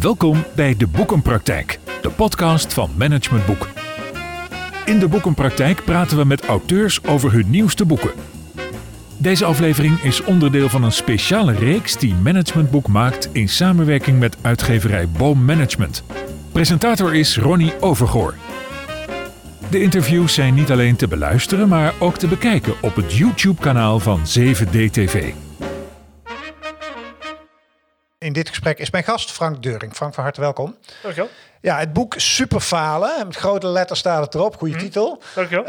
Welkom bij de Boekenpraktijk, de podcast van Management Boek. In de Boekenpraktijk praten we met auteurs over hun nieuwste boeken. Deze aflevering is onderdeel van een speciale reeks die Management Boek maakt in samenwerking met uitgeverij Boom Management. Presentator is Ronnie Overgoor. De interviews zijn niet alleen te beluisteren, maar ook te bekijken op het YouTube-kanaal van 7DTV. In dit gesprek is mijn gast Frank Deuring. Frank, van harte welkom. Dankjewel. Ja, het boek Superfalen, met grote letters staat het erop, goede titel. Dankjewel.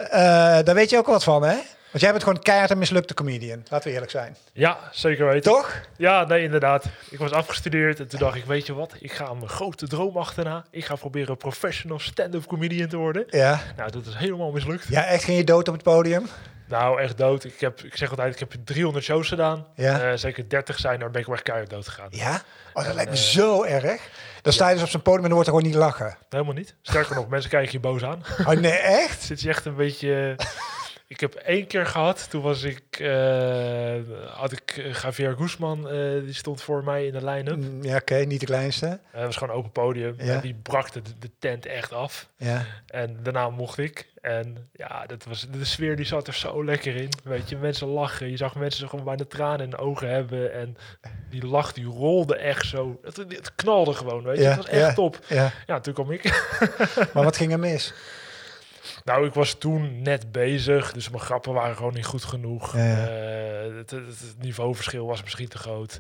Daar weet je ook wat van, hè? Want jij bent gewoon keihard een mislukte comedian, laten we eerlijk zijn. Ja, zeker weten. Toch? Ja, nee, inderdaad. Ik was afgestudeerd en toen dacht ik, weet je wat? Ik ga mijn grote droom achterna. Ik ga proberen professional stand-up comedian te worden. Ja. Nou, dat is helemaal mislukt. Ja, echt, ging je dood op het podium? Nou, echt dood. Ik zeg altijd, ik heb 300 shows gedaan. Ja. Zeker 30 zijn, daar ben ik wel echt keihard dood gegaan. Ja? Oh, dat lijkt me zo erg. Dan sta je dus op zo'n podium en dan wordt er gewoon niet lachen. Helemaal niet. Sterker nog, mensen kijken je boos aan. Oh nee, echt? Zit je echt een beetje... Ik heb 1 keer gehad, toen was ik, had ik Javier Guzman, die stond voor mij in de line-up. Ja, oké, niet de kleinste. Het was gewoon open podium, ja. En die brak de tent echt af. Ja. En daarna mocht ik. En ja, dat was, de sfeer die zat er zo lekker in. Weet je, mensen lachen. Je zag mensen gewoon bijna tranen in de ogen hebben. En die lach, die rolde echt zo. Het knalde gewoon, weet je. Ja, het was echt top. Ja. Ja, toen kwam ik. Maar wat ging er mis? Nou, ik was toen net bezig, dus mijn grappen waren gewoon niet goed genoeg. Ja. Het niveauverschil was misschien te groot.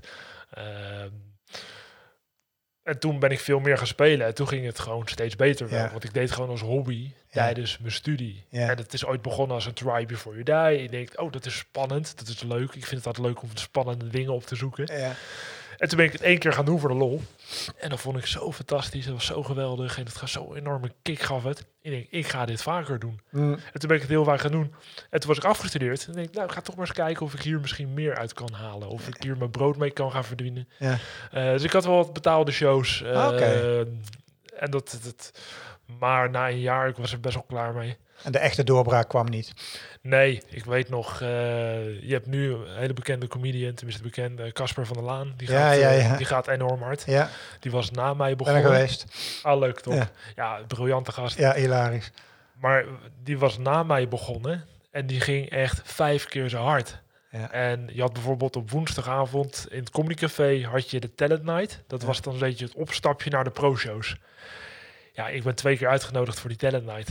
En toen ben ik veel meer gaan spelen. En toen ging het gewoon steeds beter wel. Ja. Want ik deed gewoon als hobby tijdens mijn studie. Ja. En het is ooit begonnen als een try before you die. Je denkt, oh, dat is spannend, dat is leuk. Ik vind het altijd leuk om spannende dingen op te zoeken. Ja. En toen ben ik het 1 keer gaan doen voor de lol. En dat vond ik zo fantastisch. Dat was zo geweldig. En het gaf zo'n enorme kick, gaf het. Ik denk, ik ga dit vaker doen. Mm. En toen ben ik het heel vaak gaan doen. En toen was ik afgestudeerd. En denk ik, nou, ik ga toch maar eens kijken of ik hier misschien meer uit kan halen. Of ik hier mijn brood mee kan gaan verdienen. Ja. Dus ik had wel wat betaalde shows. En dat. Maar na een jaar, ik was er best wel klaar mee. En de echte doorbraak kwam niet? Nee, ik weet nog... je hebt nu een hele bekende comedian, tenminste bekende, Casper van der Laan. Die gaat, die gaat enorm hard. Ja. Die was na mij begonnen. Ben er geweest. Ah, leuk toch? Ja, briljante gast. Ja, hilarisch. Maar die was na mij begonnen en die ging echt 5 keer zo hard. Ja. En je had bijvoorbeeld op woensdagavond in het Comedy Café had je de Talent Night. Dat was dan een beetje het opstapje naar de pro-shows. Ja, ik ben 2 keer uitgenodigd voor die Talent Night.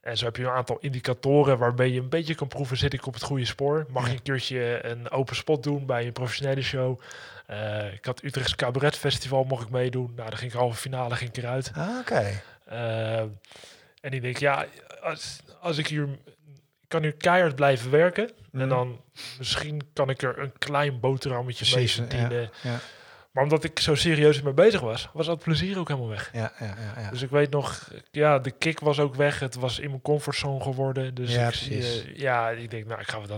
En zo heb je een aantal indicatoren waarbij je een beetje kan proeven, zit ik op het goede spoor? Mag je een keertje een open spot doen bij een professionele show? Ik had Utrechts Cabaret Festival, mocht ik meedoen. Nou, dan ging ik halve finale, ging ik eruit. Ah, oké. En ik denk, ja, als ik hier... Ik kan nu keihard blijven werken. Mm. En dan misschien kan ik er een klein boterhammetje mee verdienen. Ja. Maar omdat ik zo serieus mee bezig was, was dat plezier ook helemaal weg. Ja. Dus ik weet nog, ja, de kick was ook weg. Het was in mijn comfortzone geworden. Dus ja, ik denk, nou, ik ga wat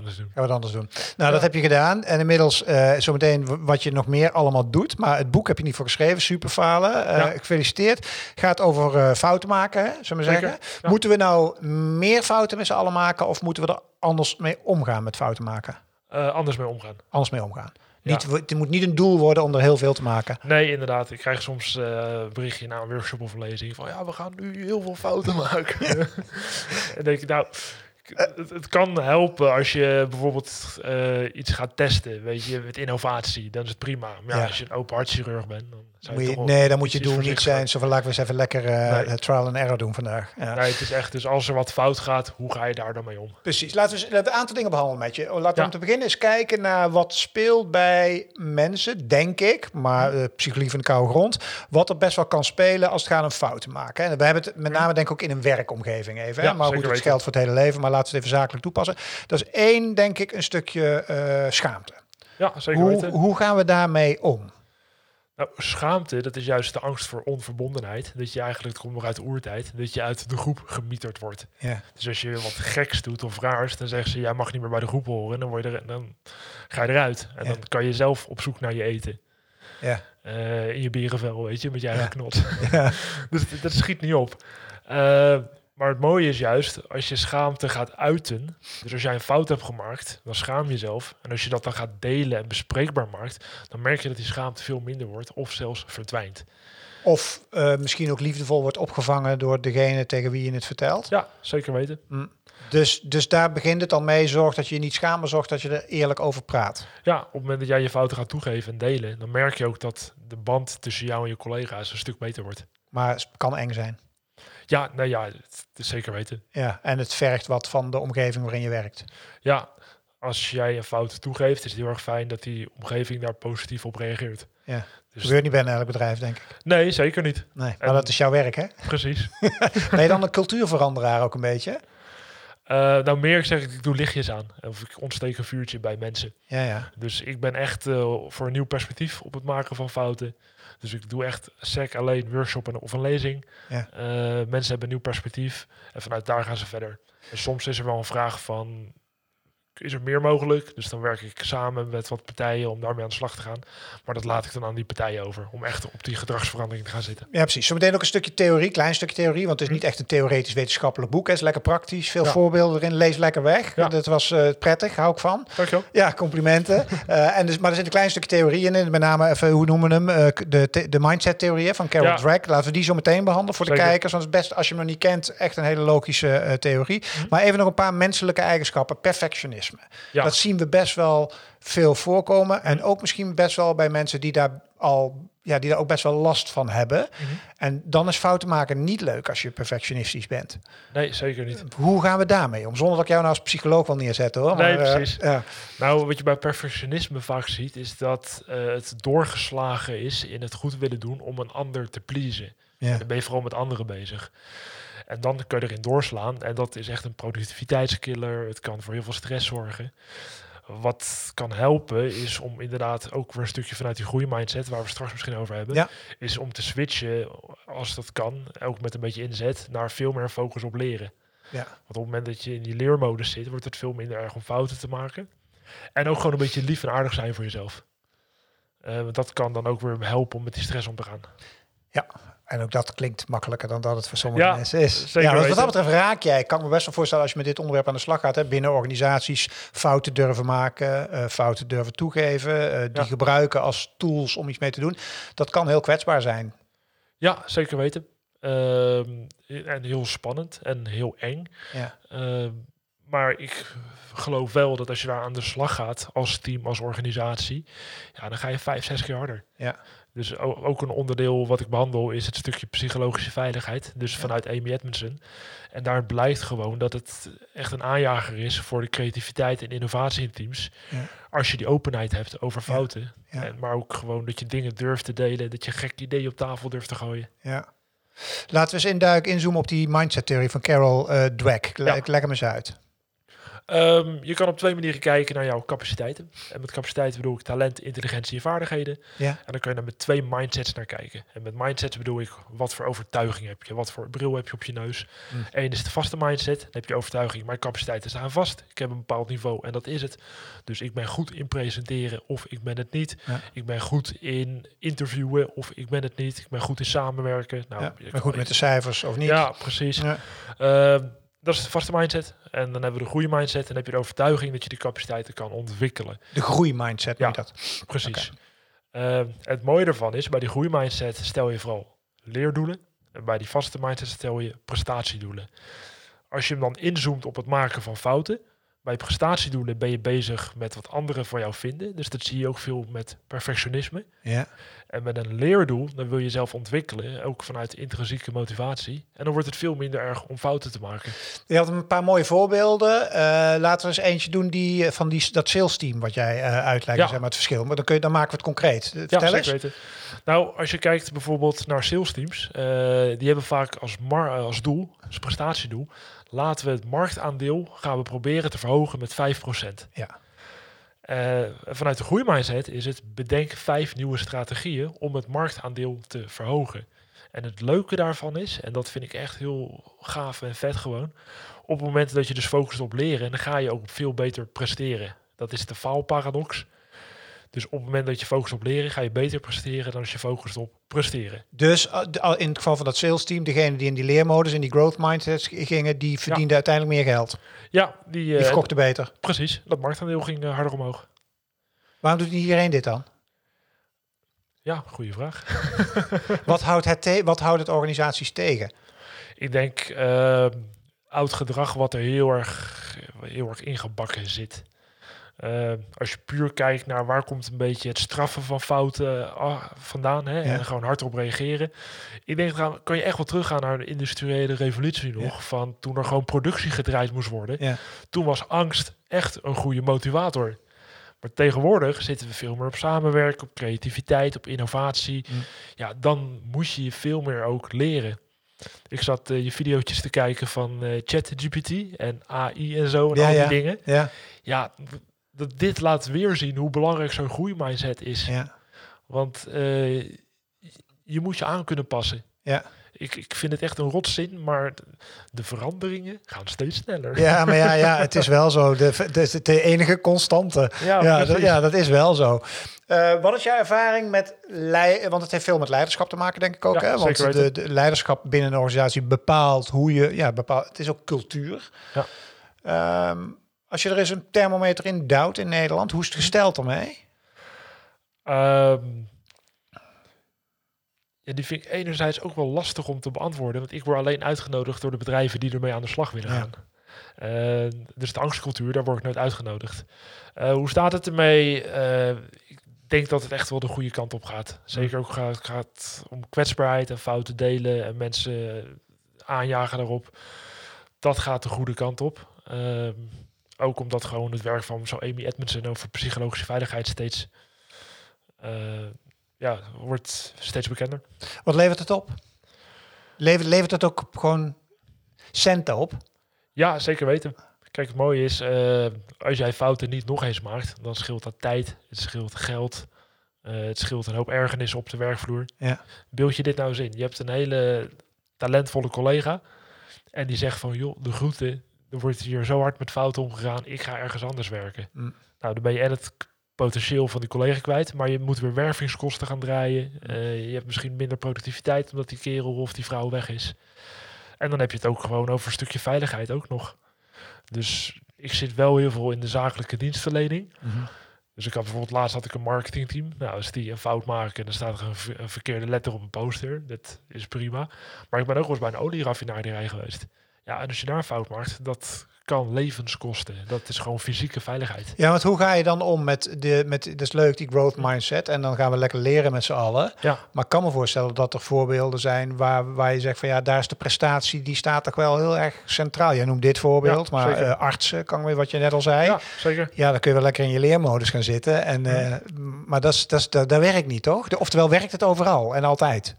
anders doen. Nou, dat heb je gedaan. En inmiddels zometeen wat je nog meer allemaal doet. Maar het boek heb je niet voor geschreven, Superfalen. Gefeliciteerd. Gaat over fouten maken, hè, zullen we zeggen. Ja. Moeten we nou meer fouten met z'n allen maken? Of moeten we er anders mee omgaan met fouten maken? Anders mee omgaan. Ja. Het moet niet een doel worden om er heel veel te maken. Nee, inderdaad. Ik krijg soms berichtje na een workshop of lezing van... ja, we gaan nu heel veel fouten maken. En denk ik, nou... Het kan helpen als je bijvoorbeeld iets gaat testen, weet je, met innovatie, dan is het prima. Maar als je een open hartchirurg bent, dan zou je dan moet je doel niet zijn. Zo van, laten we eens even lekker trial and error doen vandaag. Ja. Nee, het is echt, dus als er wat fout gaat, hoe ga je daar dan mee om? Precies, laten we een aantal dingen behandelen met je. Laten we om te beginnen eens kijken naar wat speelt bij mensen, denk ik, maar psychologie van de koude grond, wat er best wel kan spelen als het gaat om fouten maken. En we hebben het met name denk ik ook in een werkomgeving even, hè? Maar goed, het geldt voor het hele leven, maar laten we het even zakelijk toepassen. Dat is 1, denk ik, een stukje schaamte. Ja, zeker weten. Hoe gaan we daarmee om? Nou, schaamte, dat is juist de angst voor onverbondenheid. Dat je eigenlijk, het komt nog uit de oertijd, dat je uit de groep gemieterd wordt. Ja. Dus als je wat geks doet of raars, dan zeggen ze, jij mag niet meer bij de groep horen. Dan ga je eruit. En dan kan je zelf op zoek naar je eten. Ja. In je berenvel, weet je, met je eigen knot. Ja. Dus dat schiet niet op. Maar het mooie is juist, als je schaamte gaat uiten... dus als jij een fout hebt gemaakt, dan schaam jezelf. En als je dat dan gaat delen en bespreekbaar maakt... dan merk je dat die schaamte veel minder wordt of zelfs verdwijnt. Of misschien ook liefdevol wordt opgevangen door degene tegen wie je het vertelt. Ja, zeker weten. Mm. Dus daar begint het al mee. Zorg dat je je niet schaamt, maar zorg dat je er eerlijk over praat. Ja, op het moment dat jij je fouten gaat toegeven en delen, dan merk je ook dat de band tussen jou en je collega's een stuk beter wordt. Maar het kan eng zijn. Ja, nou ja, het is zeker weten. Ja, en het vergt wat van de omgeving waarin je werkt. Ja, als jij een fout toegeeft, is het heel erg fijn dat die omgeving daar positief op reageert. Ja, dus gebeurt niet bij elk bedrijf, denk ik. Nee, zeker niet. Nee, maar en dat is jouw werk, hè? Precies. Ben je dan een cultuurveranderaar ook een beetje? Nou, meer zeg ik doe lichtjes aan. Of ik ontsteek een vuurtje bij mensen. Ja, ja. Dus ik ben echt voor een nieuw perspectief op het maken van fouten. Dus ik doe echt sec alleen workshop of een lezing. Ja. Mensen hebben een nieuw perspectief. En vanuit daar gaan ze verder. En soms is er wel een vraag van, is er meer mogelijk? Dus dan werk ik samen met wat partijen om daarmee aan de slag te gaan. Maar dat laat ik dan aan die partijen over. Om echt op die gedragsverandering te gaan zitten. Ja, precies. Zometeen ook een stukje theorie, klein stukje theorie. Want het is niet echt een theoretisch wetenschappelijk boek. Het is lekker praktisch. Veel voorbeelden erin. Lees lekker weg. Ja. Dat was prettig. Hou ik van. Dankjewel. Ja, complimenten. Maar er zit een klein stukje theorie in. Met name, even, hoe noemen we hem? De mindset theorie van Carol Dweck. Laten we die zo meteen behandelen voor de kijkers. Want het is best, als je hem nog niet kent, echt een hele logische theorie. Mm-hmm. Maar even nog een paar menselijke eigenschappen. Perfectionisme. Ja. Dat zien we best wel veel voorkomen. En ook misschien best wel bij mensen die daar ook best wel last van hebben. Mm-hmm. En dan is fouten maken niet leuk als je perfectionistisch bent. Nee, zeker niet. Hoe gaan we daarmee om? Zonder dat ik jou nou als psycholoog wil neerzetten, hoor. Nee, maar, precies. Nou, wat je bij perfectionisme vaak ziet, is dat het doorgeslagen is in het goed willen doen om een ander te pleasen. Ja. Dan ben je vooral met anderen bezig. En dan kun je erin doorslaan. En dat is echt een productiviteitskiller. Het kan voor heel veel stress zorgen. Wat kan helpen is om inderdaad ook weer een stukje vanuit die groeimindset, waar we straks misschien over hebben, is om te switchen, als dat kan, ook met een beetje inzet, naar veel meer focus op leren. Ja. Want op het moment dat je in die leermodus zit, wordt het veel minder erg om fouten te maken. En ook gewoon een beetje lief en aardig zijn voor jezelf. Want dat kan dan ook weer helpen om met die stress om te gaan. Ja, en ook dat klinkt makkelijker dan dat het voor sommige mensen is. Ja, wat dat betreft raak jij. Ik kan me best wel voorstellen als je met dit onderwerp aan de slag gaat. Hè, binnen organisaties fouten durven maken, fouten durven toegeven. Die gebruiken als tools om iets mee te doen. Dat kan heel kwetsbaar zijn. Ja, zeker weten. En heel spannend en heel eng. Ja. Maar ik geloof wel dat als je daar aan de slag gaat als team, als organisatie, ja, dan ga je 5-6 keer harder. Ja. Dus ook een onderdeel wat ik behandel is het stukje psychologische veiligheid. Dus vanuit Amy Edmondson. En daar blijkt gewoon dat het echt een aanjager is voor de creativiteit en innovatie in teams. Ja. Als je die openheid hebt over fouten. Ja. Ja. Maar ook gewoon dat je dingen durft te delen. Dat je gek ideeën op tafel durft te gooien. Ja. Laten we eens inzoomen op die mindset-theorie van Carol Dweck. Leg hem eens uit. Je kan op 2 manieren kijken naar jouw capaciteiten. En met capaciteiten bedoel ik talent, intelligentie en vaardigheden. Ja. En dan kun je daar met 2 mindsets naar kijken. En met mindsets bedoel ik, wat voor overtuiging heb je? Wat voor bril heb je op je neus? Eén is de vaste mindset. Dan heb je overtuiging, mijn capaciteiten staan vast. Ik heb een bepaald niveau en dat is het. Dus ik ben goed in presenteren of ik ben het niet. Ja. Ik ben goed in interviewen of ik ben het niet. Ik ben goed in samenwerken. Nou, ik ben goed met de cijfers of niet. Ja, precies. Ja. Dat is de vaste mindset. En dan hebben we de groeimindset. En dan heb je de overtuiging dat je die capaciteiten kan ontwikkelen. De groeimindset, noem je dat? Precies. Okay. Het mooie ervan is, bij die groeimindset stel je vooral leerdoelen. En bij die vaste mindset stel je prestatiedoelen. Als je hem dan inzoomt op het maken van fouten. Bij prestatiedoelen ben je bezig met wat anderen van jou vinden. Dus dat zie je ook veel met perfectionisme. Ja. En met een leerdoel, dan wil je jezelf ontwikkelen. Ook vanuit intrinsieke motivatie. En dan wordt het veel minder erg om fouten te maken. Je had een paar mooie voorbeelden. Laten we eens eentje doen van dat sales team wat jij uitlegt. Ja. Zeg maar, het verschil. Maar dan maken we het concreet. Vertel eens. Zeker weten. Nou, als je kijkt bijvoorbeeld naar sales teams. Die hebben vaak als doel, als prestatiedoel, laten we het marktaandeel gaan we proberen te verhogen met 5%. Ja. Vanuit de groeimindset is het bedenk 5 nieuwe strategieën om het marktaandeel te verhogen. En het leuke daarvan is, en dat vind ik echt heel gaaf en vet gewoon, op het moment dat je dus focust op leren, dan ga je ook veel beter presteren. Dat is de faalparadox. Dus op het moment dat je focust op leren, ga je beter presteren dan als je focust op presteren. Dus in het geval van dat sales team, degene die in die leermodus, in die growth mindset gingen, die verdienden uiteindelijk meer geld. Ja, die verkochten beter. Precies, dat marktaandeel ging harder omhoog. Waarom doet iedereen dit dan? Ja, goede vraag. Wat houdt het organisaties tegen? Ik denk oud gedrag wat er heel erg ingebakken zit. Als je puur kijkt naar waar komt een beetje het straffen van fouten vandaan, hè, en gewoon hard op reageren. Ik denk, kan je echt wel teruggaan naar de industriële revolutie nog, van toen er gewoon productie gedraaid moest worden. Ja. Toen was angst echt een goede motivator. Maar tegenwoordig zitten we veel meer op samenwerken, op creativiteit, op innovatie. Mm. Ja, dan moet je veel meer ook leren. Ik zat je video's te kijken van ChatGPT en AI en zo en al die dingen. Ja, ja. Dit laat weer zien hoe belangrijk zo'n groeimindset is. Ja. Want je moet je aan kunnen passen. Ja. Ik vind het echt een rotzin, maar de veranderingen gaan steeds sneller. Ja, maar ja, het is wel zo. De enige constante. Ja, dat is wel zo. Wat is jouw ervaring met leiderschap? Want het heeft veel met leiderschap te maken, denk ik ook. Ja, hè? Want de leiderschap binnen een organisatie bepaalt hoe je... Ja, bepaalt, het is ook cultuur. Ja. Als je er eens een thermometer in duwt in Nederland, hoe is het gesteld ermee? Ja, die vind ik enerzijds ook wel lastig om te beantwoorden. Want ik word alleen uitgenodigd door de bedrijven die ermee aan de slag willen gaan. Dus de angstcultuur, daar word ik nooit uitgenodigd. Hoe staat het ermee? Ik denk dat het echt wel de goede kant op gaat. Zeker ook gaat om kwetsbaarheid en fouten delen en mensen aanjagen daarop. Dat gaat de goede kant op. Ook omdat gewoon het werk van zo Amy Edmondson over psychologische veiligheid steeds... wordt steeds bekender. Wat levert het op? Levert het ook gewoon centen op? Ja, zeker weten. Kijk, het mooie is, als jij fouten niet nog eens maakt, dan scheelt dat tijd, het scheelt geld, het scheelt een hoop ergernis op de werkvloer. Ja. Beeld je dit nou eens in? Je hebt een hele talentvolle collega en die zegt van, joh, de groeten, er wordt hier zo hard met fouten omgegaan, ik ga ergens anders werken. Mm. Nou, dan ben je het potentieel van die collega kwijt, maar je moet weer wervingskosten gaan draaien. Je hebt misschien minder productiviteit omdat die kerel of die vrouw weg is. En dan heb je het ook gewoon over een stukje veiligheid ook nog. Dus ik zit wel heel veel in de zakelijke dienstverlening. Mm-hmm. Dus ik had bijvoorbeeld laatst had ik een marketingteam. Nou, als die een fout maken, dan staat er een verkeerde letter op een poster. Dat is prima. Maar ik ben ook wel eens bij een olieraffinaderij geweest. Ja, en als je daar fout maakt, dat kan levens kosten. Dat is gewoon fysieke veiligheid. Ja, want hoe ga je dan om met dat is leuk, die growth mindset. En dan gaan we lekker leren met z'n allen. Ja. Maar ik kan me voorstellen dat er voorbeelden zijn waar je zegt van ja, daar is de prestatie, die staat toch wel heel erg centraal. Jij noemt dit voorbeeld, ja, maar artsen, kan weer wat je net al zei. Ja, zeker. Ja, dan kun je wel lekker in je leermodus gaan zitten. En, maar dat werkt niet, toch? Oftewel werkt het overal en altijd.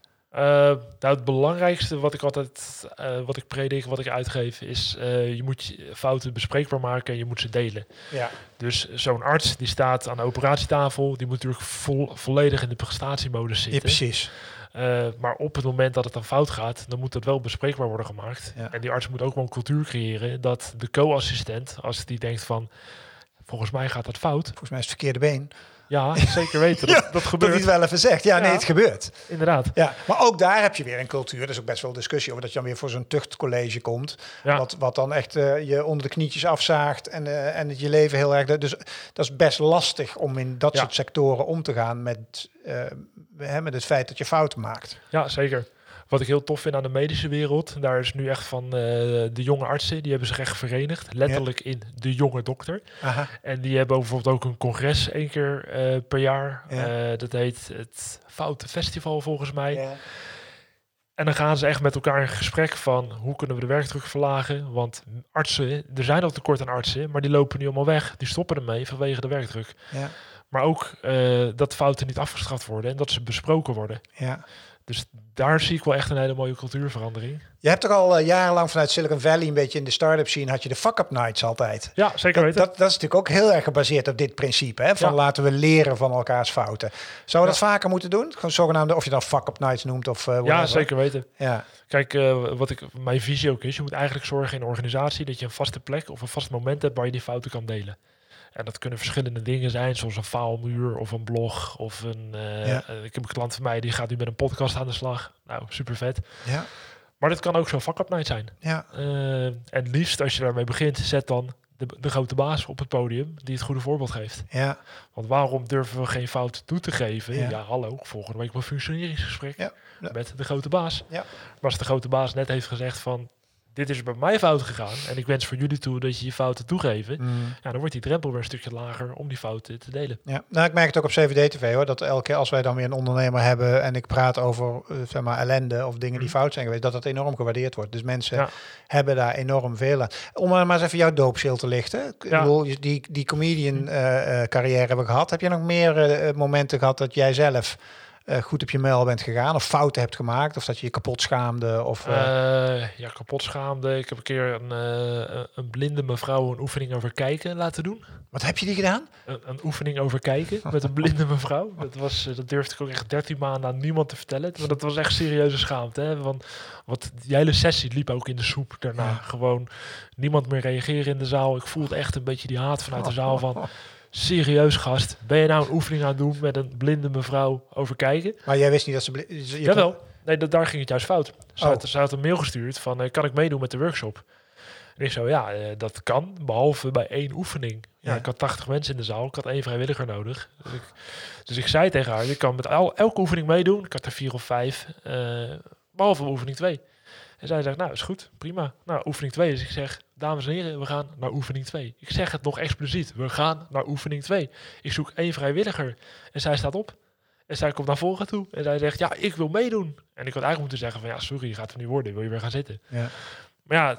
Het belangrijkste wat ik altijd, wat ik predik, wat ik uitgeef, is je moet fouten bespreekbaar maken en je moet ze delen. Ja. Dus zo'n arts die staat aan de operatietafel, die moet natuurlijk volledig in de prestatiemodus zitten. Ja, precies. Maar op het moment dat het dan fout gaat, dan moet dat wel bespreekbaar worden gemaakt. Ja. En die arts moet ook wel een cultuur creëren dat de co-assistent, als die denkt van, volgens mij gaat dat fout. Volgens mij is het verkeerde been. Ja, zeker weten. Dat gebeurt. Dat je het wel even zegt. Ja, nee, het gebeurt. Inderdaad. Ja, maar ook daar heb je weer een cultuur. Er is ook best wel discussie over dat je dan weer voor zo'n tuchtcollege komt. Ja. Wat dan echt je onder de knietjes afzaagt en het je leven heel erg... Dus dat is best lastig om in dat soort sectoren om te gaan met het feit dat je fouten maakt. Ja, zeker. Wat ik heel tof vind aan de medische wereld, daar is nu echt van de jonge artsen, die hebben zich echt verenigd, letterlijk in de jonge dokter. Aha. En die hebben bijvoorbeeld ook een congres 1 keer per jaar. Ja. Dat heet het Foutenfestival volgens mij. Ja. En dan gaan ze echt met elkaar in gesprek van hoe kunnen we de werkdruk verlagen. Want artsen, er zijn al tekort aan artsen, maar die lopen nu allemaal weg. Die stoppen ermee vanwege de werkdruk. Ja. Maar ook dat fouten niet afgestraft worden en dat ze besproken worden. Ja. Dus daar zie ik wel echt een hele mooie cultuurverandering. Je hebt toch al jarenlang vanuit Silicon Valley, een beetje in de start-up scene, had je de fuck-up nights altijd. Ja, zeker weten. Dat is natuurlijk ook heel erg gebaseerd op dit principe. Hè, van laten we leren van elkaars fouten. Zou we dat vaker moeten doen? Gewoon zogenaamde, of je dan fuck-up nights noemt of whatever. Ja, zeker weten. Ja. Kijk, mijn visie ook is, je moet eigenlijk zorgen in een organisatie dat je een vaste plek of een vast moment hebt waar je die fouten kan delen. En dat kunnen verschillende dingen zijn, zoals een faalmuur of een blog. Of ik heb een klant van mij, die gaat nu met een podcast aan de slag. Nou, super vet. Ja. Maar dat kan ook zo'n fuck-up night zijn. Ja. En liefst als je daarmee begint, zet dan de grote baas op het podium die het goede voorbeeld geeft. Ja. Want waarom durven we geen fout toe te geven? Ja, ja, hallo, volgende week op een functioneringsgesprek met de grote baas. Ja. Maar als de grote baas net heeft gezegd van... dit is bij mij fout gegaan en ik wens voor jullie toe dat je je fouten toegeven. Ja, dan wordt die drempel weer een stukje lager om die fouten te delen. Ja, nou, ik merk het ook op 7DTV hoor, dat elke keer als wij dan weer een ondernemer hebben en ik praat over zeg maar ellende of dingen die fout zijn geweest, dat dat enorm gewaardeerd wordt. Dus mensen hebben daar enorm veel aan. Om maar eens even jouw doopschild te lichten. Ik bedoel, die comedian carrière hebben we gehad. Heb je nog meer momenten gehad dat jij zelf goed op je muil bent gegaan of fouten hebt gemaakt of dat je je kapot schaamde? Of, ja, kapot schaamde. Ik heb een keer een blinde mevrouw een oefening over kijken laten doen. Wat heb je die gedaan? Een oefening over kijken met een blinde mevrouw. Dat durfde ik ook echt 13 maanden aan niemand te vertellen. Maar dat was echt serieuze schaamte. Hè? Want die hele sessie liep ook in de soep daarna. Ja. Gewoon niemand meer reageren in de zaal. Ik voelde echt een beetje die haat vanuit de zaal van... serieus gast, ben je nou een oefening aan het doen met een blinde mevrouw over kijken? Maar jij wist niet dat ze... Jawel, nee, daar ging het juist fout. Ze had een mail gestuurd van, kan ik meedoen met de workshop? En ik zo, ja, dat kan, behalve bij 1 oefening. Ja, ik had 80 mensen in de zaal, ik had 1 vrijwilliger nodig. Dus ik zei tegen haar, je kan met elke oefening meedoen. Ik had er 4 of 5, behalve oefening 2. En zij zegt, nou, is goed, prima. Nou, oefening 2. Dus ik zeg, dames en heren, we gaan naar oefening 2. Ik zeg het nog expliciet, we gaan naar oefening 2. Ik zoek 1 vrijwilliger. En zij staat op. En zij komt naar voren toe. En zij zegt, ja, ik wil meedoen. En ik had eigenlijk moeten zeggen van, ja, sorry, je gaat er niet worden. Wil je weer gaan zitten? Ja. Maar ja,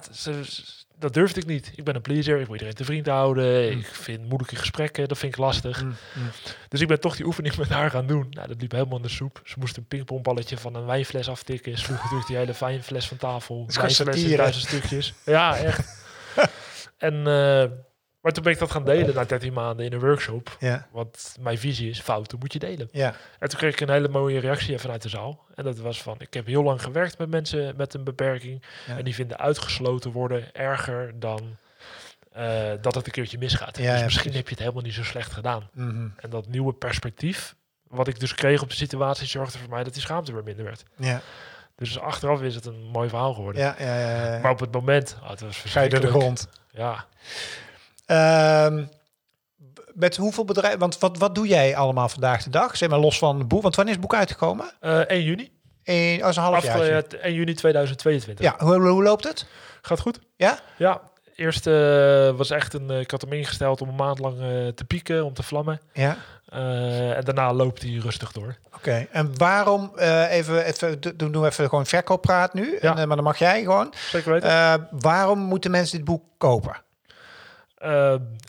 dat durfde ik niet. Ik ben een pleaser, ik wil iedereen te vriend houden. Ik vind moeilijke gesprekken, dat vind ik lastig. Dus ik ben toch die oefening met haar gaan doen. Nou, dat liep helemaal in de soep. Ze moest een pingpongballetje van een wijnfles aftikken. Sloeg natuurlijk die hele wijnfles van tafel. Wijnfles in 1000 stukjes. Ja, echt. En, maar toen ben ik dat gaan delen na 13 maanden in een workshop. Yeah. Want mijn visie is, fouten moet je delen. Yeah. En toen kreeg ik een hele mooie reactie vanuit de zaal. En dat was van, ik heb heel lang gewerkt met mensen met een beperking. Yeah. En die vinden uitgesloten worden erger dan dat het een keertje misgaat. Yeah, dus misschien heb je het helemaal niet zo slecht gedaan. Mm-hmm. En dat nieuwe perspectief, wat ik dus kreeg op de situatie, zorgde voor mij dat die schaamte weer minder werd. Ja. Yeah. Dus achteraf is het een mooi verhaal geworden. Ja. Maar op het moment, het was verschrikkelijk. Ga je door de grond. Ja. Met hoeveel bedrijven... Want wat doe jij allemaal vandaag de dag? Zeg maar los van het boek. Want wanneer is het boek uitgekomen? 1 juni. Als een halfjaartje. 1 juni 2022. Ja, hoe loopt het? Gaat goed. Ja? Ja. Eerst was echt ik had hem ingesteld om een maand lang te pieken, om te vlammen. Ja. En daarna loopt hij rustig door. Oké. En waarom, doen we even gewoon verkooppraat nu. Ja. En, maar dan mag jij gewoon. Zeker weten. Waarom moeten mensen dit boek kopen?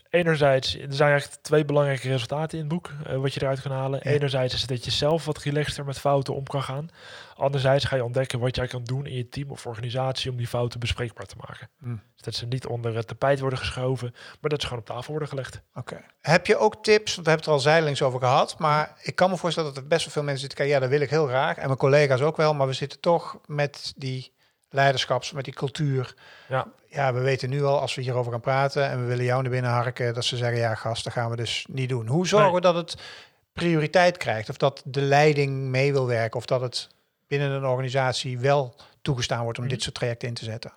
Enerzijds, er zijn eigenlijk 2 belangrijke resultaten in het boek, wat je eruit kan halen. Ja. Enerzijds is dat je zelf wat relaxter met fouten om kan gaan. Anderzijds ga je ontdekken wat jij kan doen in je team of organisatie om die fouten bespreekbaar te maken. Dus dat ze niet onder het tapijt worden geschoven, maar dat ze gewoon op tafel worden gelegd. Oké. Heb je ook tips? Want we hebben het er al zijdelings over gehad, maar ik kan me voorstellen dat er best wel veel mensen zitten. Ja, dat wil ik heel graag. En mijn collega's ook wel, maar we zitten toch met die... leiderschaps, met die cultuur. Ja, we weten nu al, als we hierover gaan praten... en we willen jou naar binnen harken... dat ze zeggen, ja gast, dat gaan we dus niet doen. Hoe zorgen we dat het prioriteit krijgt? Of dat de leiding mee wil werken? Of dat het binnen een organisatie wel toegestaan wordt... om dit soort trajecten in te zetten?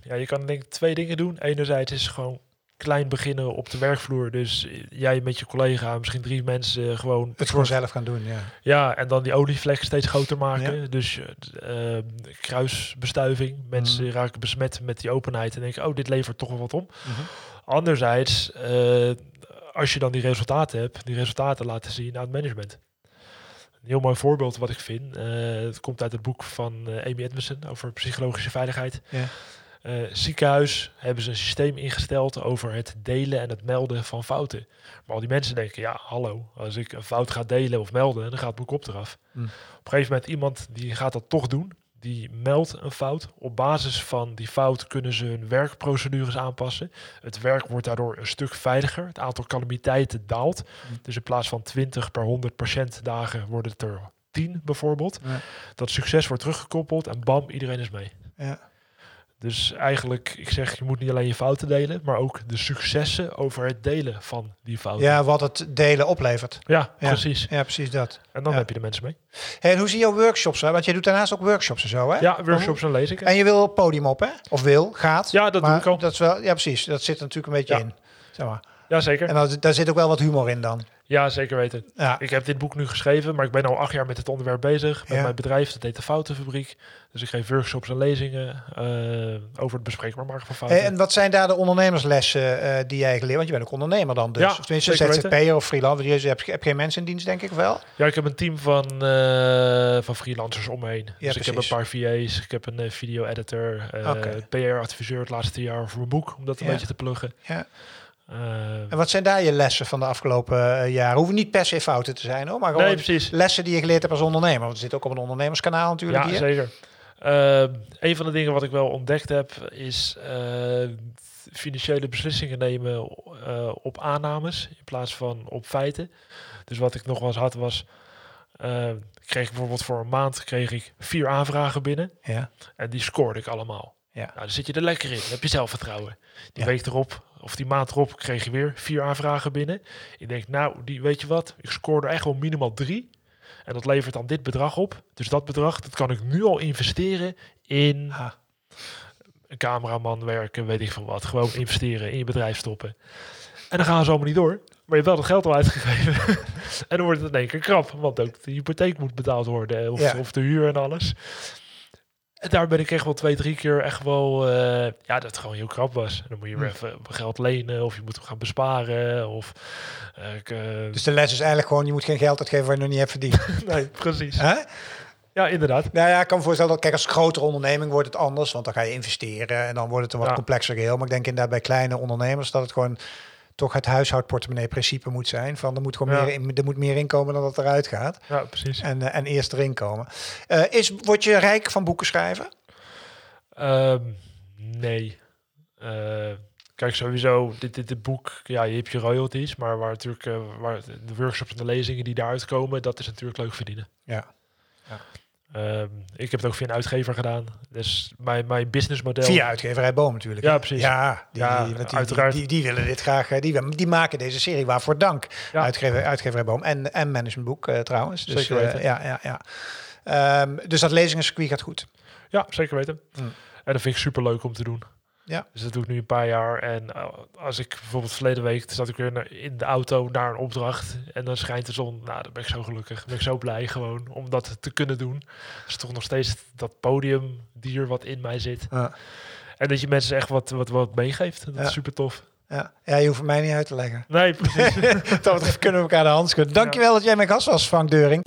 Ja, je kan denk ik 2 dingen doen. Enerzijds is gewoon... klein beginnen op de werkvloer. Dus jij met je collega, misschien 3 mensen gewoon... Het voor zelf gaan doen, ja. Ja, en dan die olievlek steeds groter maken. Ja. Dus kruisbestuiving. Mensen raken besmet met die openheid en denken... oh, dit levert toch wel wat om. Anderzijds, als je dan die resultaten hebt... die resultaten laten zien aan het management. Een heel mooi voorbeeld wat ik vind. Het komt uit het boek van Amy Edmondson... over psychologische veiligheid... Ja. Ziekenhuis hebben ze een systeem ingesteld over het delen en het melden van fouten. Maar al die mensen denken, ja, hallo, als ik een fout ga delen of melden, dan gaat het boek op eraf. Op een gegeven moment iemand die gaat dat toch doen, die meldt een fout. Op basis van die fout kunnen ze hun werkprocedures aanpassen. Het werk wordt daardoor een stuk veiliger. Het aantal calamiteiten daalt. Dus in plaats van 20 per 100 patiëntdagen worden het er 10 bijvoorbeeld. Ja. Dat succes wordt teruggekoppeld en bam, iedereen is mee. Ja. Dus eigenlijk, ik zeg, je moet niet alleen je fouten delen, maar ook de successen over het delen van die fouten. Ja, wat het delen oplevert. Ja, ja, precies. Ja, precies dat. En dan heb je de mensen mee. Hey, en hoe zie je workshops? Hè? Want je doet daarnaast ook workshops en zo, hè? Ja, workshops en lezingen. En je wil het podium op, hè? Of gaat. Ja, dat doe ik al. Dat is wel, ja, precies. Dat zit er natuurlijk een beetje in. Zeg maar. Ja, zeker. En daar zit ook wel wat humor in dan. Ja, zeker weten. Ja. Ik heb dit boek nu geschreven, maar ik ben al 8 jaar met het onderwerp bezig. Met mijn bedrijf, dat heet de Foutenfabriek. Dus ik geef workshops en lezingen over het bespreekbaar maken van fouten. En wat zijn daar de ondernemerslessen die jij geleerd? Want je bent ook ondernemer dan dus. Ja, of tenminste ZZP'er of freelancer. Je hebt geen mensen in dienst, denk ik wel? Ja, ik heb een team van freelancers om me heen. Ja, dus precies. Ik heb een paar VA's, ik heb een video-editor, PR-adviseur het laatste jaar voor mijn boek. Om dat een beetje te pluggen. Ja. En wat zijn daar je lessen van de afgelopen jaren? Hoeven niet per se fouten te zijn, hoor, maar gewoon lessen die je geleerd hebt als ondernemer. Want het zit ook op een ondernemerskanaal natuurlijk. Ja, hier. Zeker. Een van de dingen wat ik wel ontdekt heb is financiële beslissingen nemen op aannames in plaats van op feiten. Dus wat ik nog wel eens had was, kreeg ik bijvoorbeeld voor een maand kreeg ik 4 aanvragen binnen. Ja. En die scoorde ik allemaal. Ja. Nou, dan zit je er lekker in, dan heb je zelfvertrouwen. Die week erop, of die maand erop, kreeg je weer 4 aanvragen binnen. Ik denk, nou, weet je wat? Ik scoorde echt wel minimaal 3. En dat levert dan dit bedrag op. Dus dat bedrag, dat kan ik nu al investeren in een cameraman werken, weet ik veel wat. Gewoon investeren, in je bedrijf stoppen. En dan gaan ze allemaal niet door. Maar je hebt wel dat geld al uitgegeven. En dan wordt het in één keer krap. Want ook de hypotheek moet betaald worden. Of de huur en alles. En daar ben ik echt wel 2-3 keer echt wel... dat het gewoon heel krap was. En dan moet je weer even geld lenen of je moet gaan besparen. Of, dus de les is eigenlijk gewoon, je moet geen geld uitgeven waar je nog niet hebt verdiend. Nee, precies. Huh? Ja, inderdaad. Nou ja, ik kan me voorstellen dat, kijk, als grotere onderneming wordt het anders. Want dan ga je investeren en dan wordt het een wat complexer geheel. Maar ik denk inderdaad bij kleine ondernemers dat het gewoon toch het huishoudportemonnee-principe moet zijn. Van er moet gewoon meer inkomen dan dat eruit gaat. Ja, precies. En eerst erin komen. Word je rijk van boeken schrijven? Nee. Kijk, sowieso, dit boek, ja, je hebt je royalties. Maar waar natuurlijk de workshops en de lezingen die daaruit komen, dat is natuurlijk leuk verdienen. Ja. Ik heb het ook via een uitgever gedaan. Dus mijn businessmodel... Via uitgeverij Boom natuurlijk. Ja, precies. Ja, uiteraard. Die willen dit graag... Die maken deze serie, waarvoor dank. Ja. Uitgeverij Boom en Managementboek trouwens. Dus, zeker weten. Dus dat lezingencircuit gaat goed. Ja, zeker weten. En dat vind ik superleuk om te doen. Ja. Dus dat doe ik nu een paar jaar. En als ik bijvoorbeeld verleden week zat ik weer in de auto naar een opdracht. En dan schijnt de zon. Nou, dan ben ik zo gelukkig. Dan ben ik zo blij gewoon om dat te kunnen doen. Dat is toch nog steeds dat podiumdier wat in mij zit. Ja. En dat je mensen echt wat meegeeft. Dat is super tof. Ja, je hoeft mij niet uit te leggen. Nee, precies. Dat kunnen we elkaar de hand schudden. Dankjewel dat jij mijn gast was, Frank Deuring.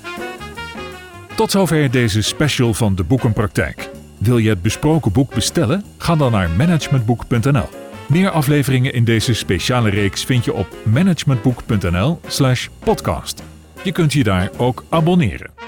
Tot zover deze special van de Boekenpraktijk. Wil je het besproken boek bestellen? Ga dan naar managementboek.nl. Meer afleveringen in deze speciale reeks vind je op managementboek.nl/podcast. Je kunt je daar ook abonneren.